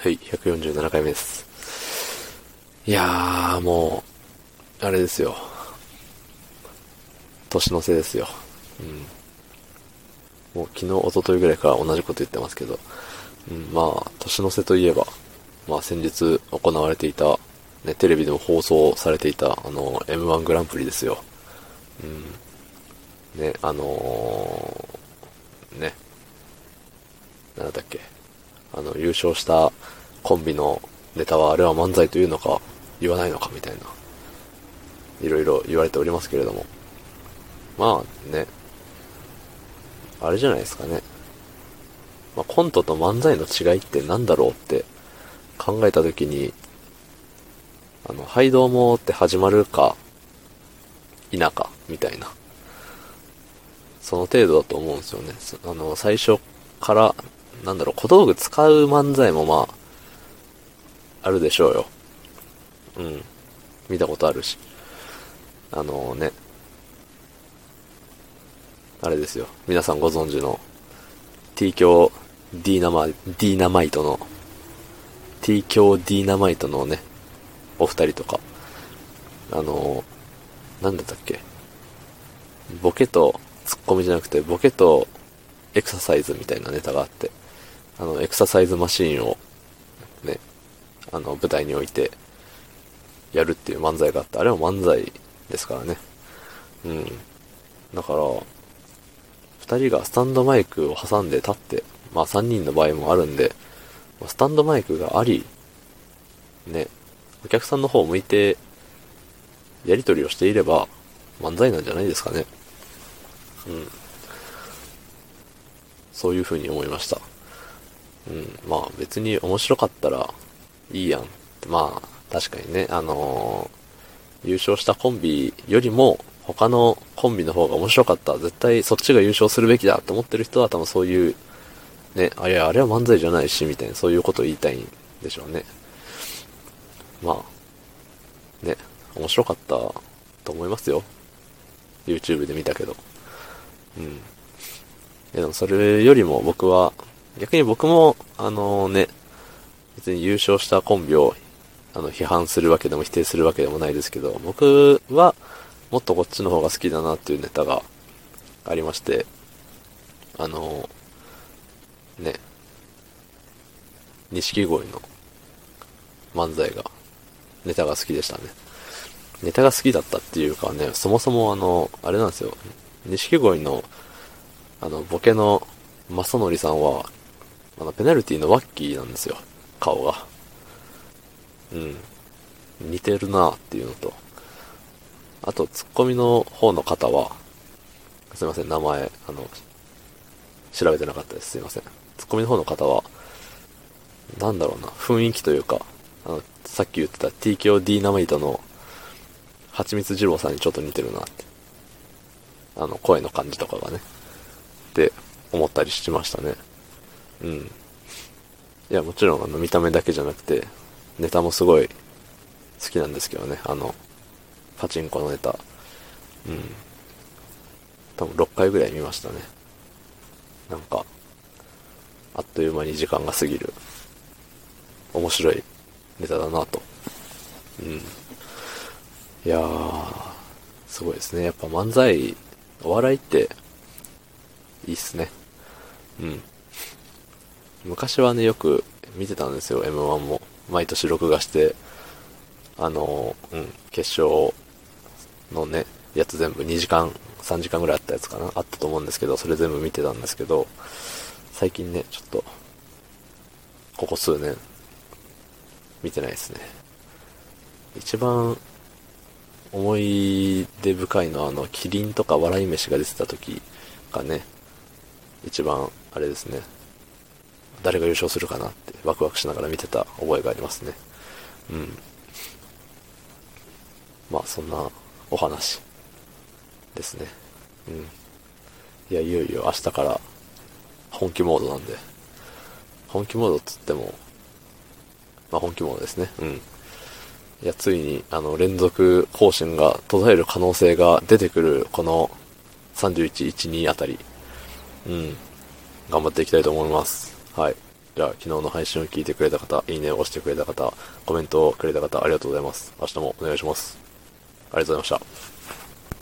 はい、147回目です。いやー、もう、あれですよ。年の瀬ですよ。もう昨日、一昨日ぐらいから同じこと言ってますけど、まあ、年の瀬といえば、まあ先日行われていた、ね、テレビでも放送されていた、M1 グランプリですよ。ね、ね、なんだっけ、優勝したコンビのネタはあれは漫才というのか言わないのかみたいな、いろいろ言われておりますけれども、まあね、あれじゃないですかね、まあ、コントと漫才の違いってなんだろうって考えたときに、はいどうもって始まるか否かみたいな、その程度だと思うんですよね。最初からなんだろう、小道具使う漫才もまああるでしょうよ。見たことあるし、ね、あれですよ、皆さんご存知の T 響 D ナマイトの T 響 D ナマイトのね、お二人とか、なんだったっけ、ボケとツッコミじゃなくてボケとエクササイズみたいなネタがあって、エクササイズマシーンをね、舞台に置いてやるっていう漫才があって、あれは漫才ですからね。だから2人がスタンドマイクを挟んで立って、まあ3人の場合もあるんで、スタンドマイクがありね、お客さんの方を向いてやり取りをしていれば漫才なんじゃないですかね。そういう風に思いました。まあ別に面白かったらいいやんって、まあ確かにね、優勝したコンビよりも他のコンビの方が面白かった、絶対そっちが優勝するべきだと思ってる人は多分そういう、ね、あれあれは漫才じゃないしみたいな、そういうことを言いたいんでしょうね。まあ、ね、面白かったと思いますよ。YouTube で見たけど。でもそれよりも僕は、逆に僕も、ね、別に優勝したコンビを批判するわけでも否定するわけでもないですけど、僕はもっとこっちの方が好きだなっていうネタがありまして、ね、錦鯉の漫才が、ネタが好きでしたね。ネタが好きだったっていうかね、そもそもあれなんですよ、錦鯉のボケの正則さんは、ペナルティのワッキーなんですよ、顔が。似てるなっていうのと、あと、ツッコミの方の方は、すいません、名前、調べてなかったです。すいません。ツッコミの方の方は、なんだろうな、雰囲気というか、さっき言ってた TKOD ナメイトの、はちみつ二郎さんにちょっと似てるなって。声の感じとかがね。って思ったりしましたね。いや、もちろん見た目だけじゃなくてネタもすごい好きなんですけどね、パチンコのネタ、多分6回ぐらい見ましたね。なんかあっという間に時間が過ぎる面白いネタだなと。いやー、すごいですね、やっぱ漫才、お笑いっていいっすね。昔はね、よく見てたんですよ、M1 も。毎年録画して、決勝のね、やつ全部2時間、3時間ぐらいあったやつかな、あったと思うんですけど、それ全部見てたんですけど、最近ね、ちょっと、ここ数年、見てないですね。一番、思い出深いのは、キリンとか笑い飯が出てた時がね、一番あれですね、誰が優勝するかなってワクワクしながら見てた覚えがありますね。まあそんなお話ですね。いや、いよいよ明日から本気モードなんで、本気モードっつってもまあ本気モードですね。いや、ついに連続更新が途絶える可能性が出てくるこの31、12あたり、頑張っていきたいと思います。はい。では昨日の配信を聞いてくれた方、いいねを押してくれた方、コメントをくれた方、ありがとうございます。明日もお願いします。ありがとうございました。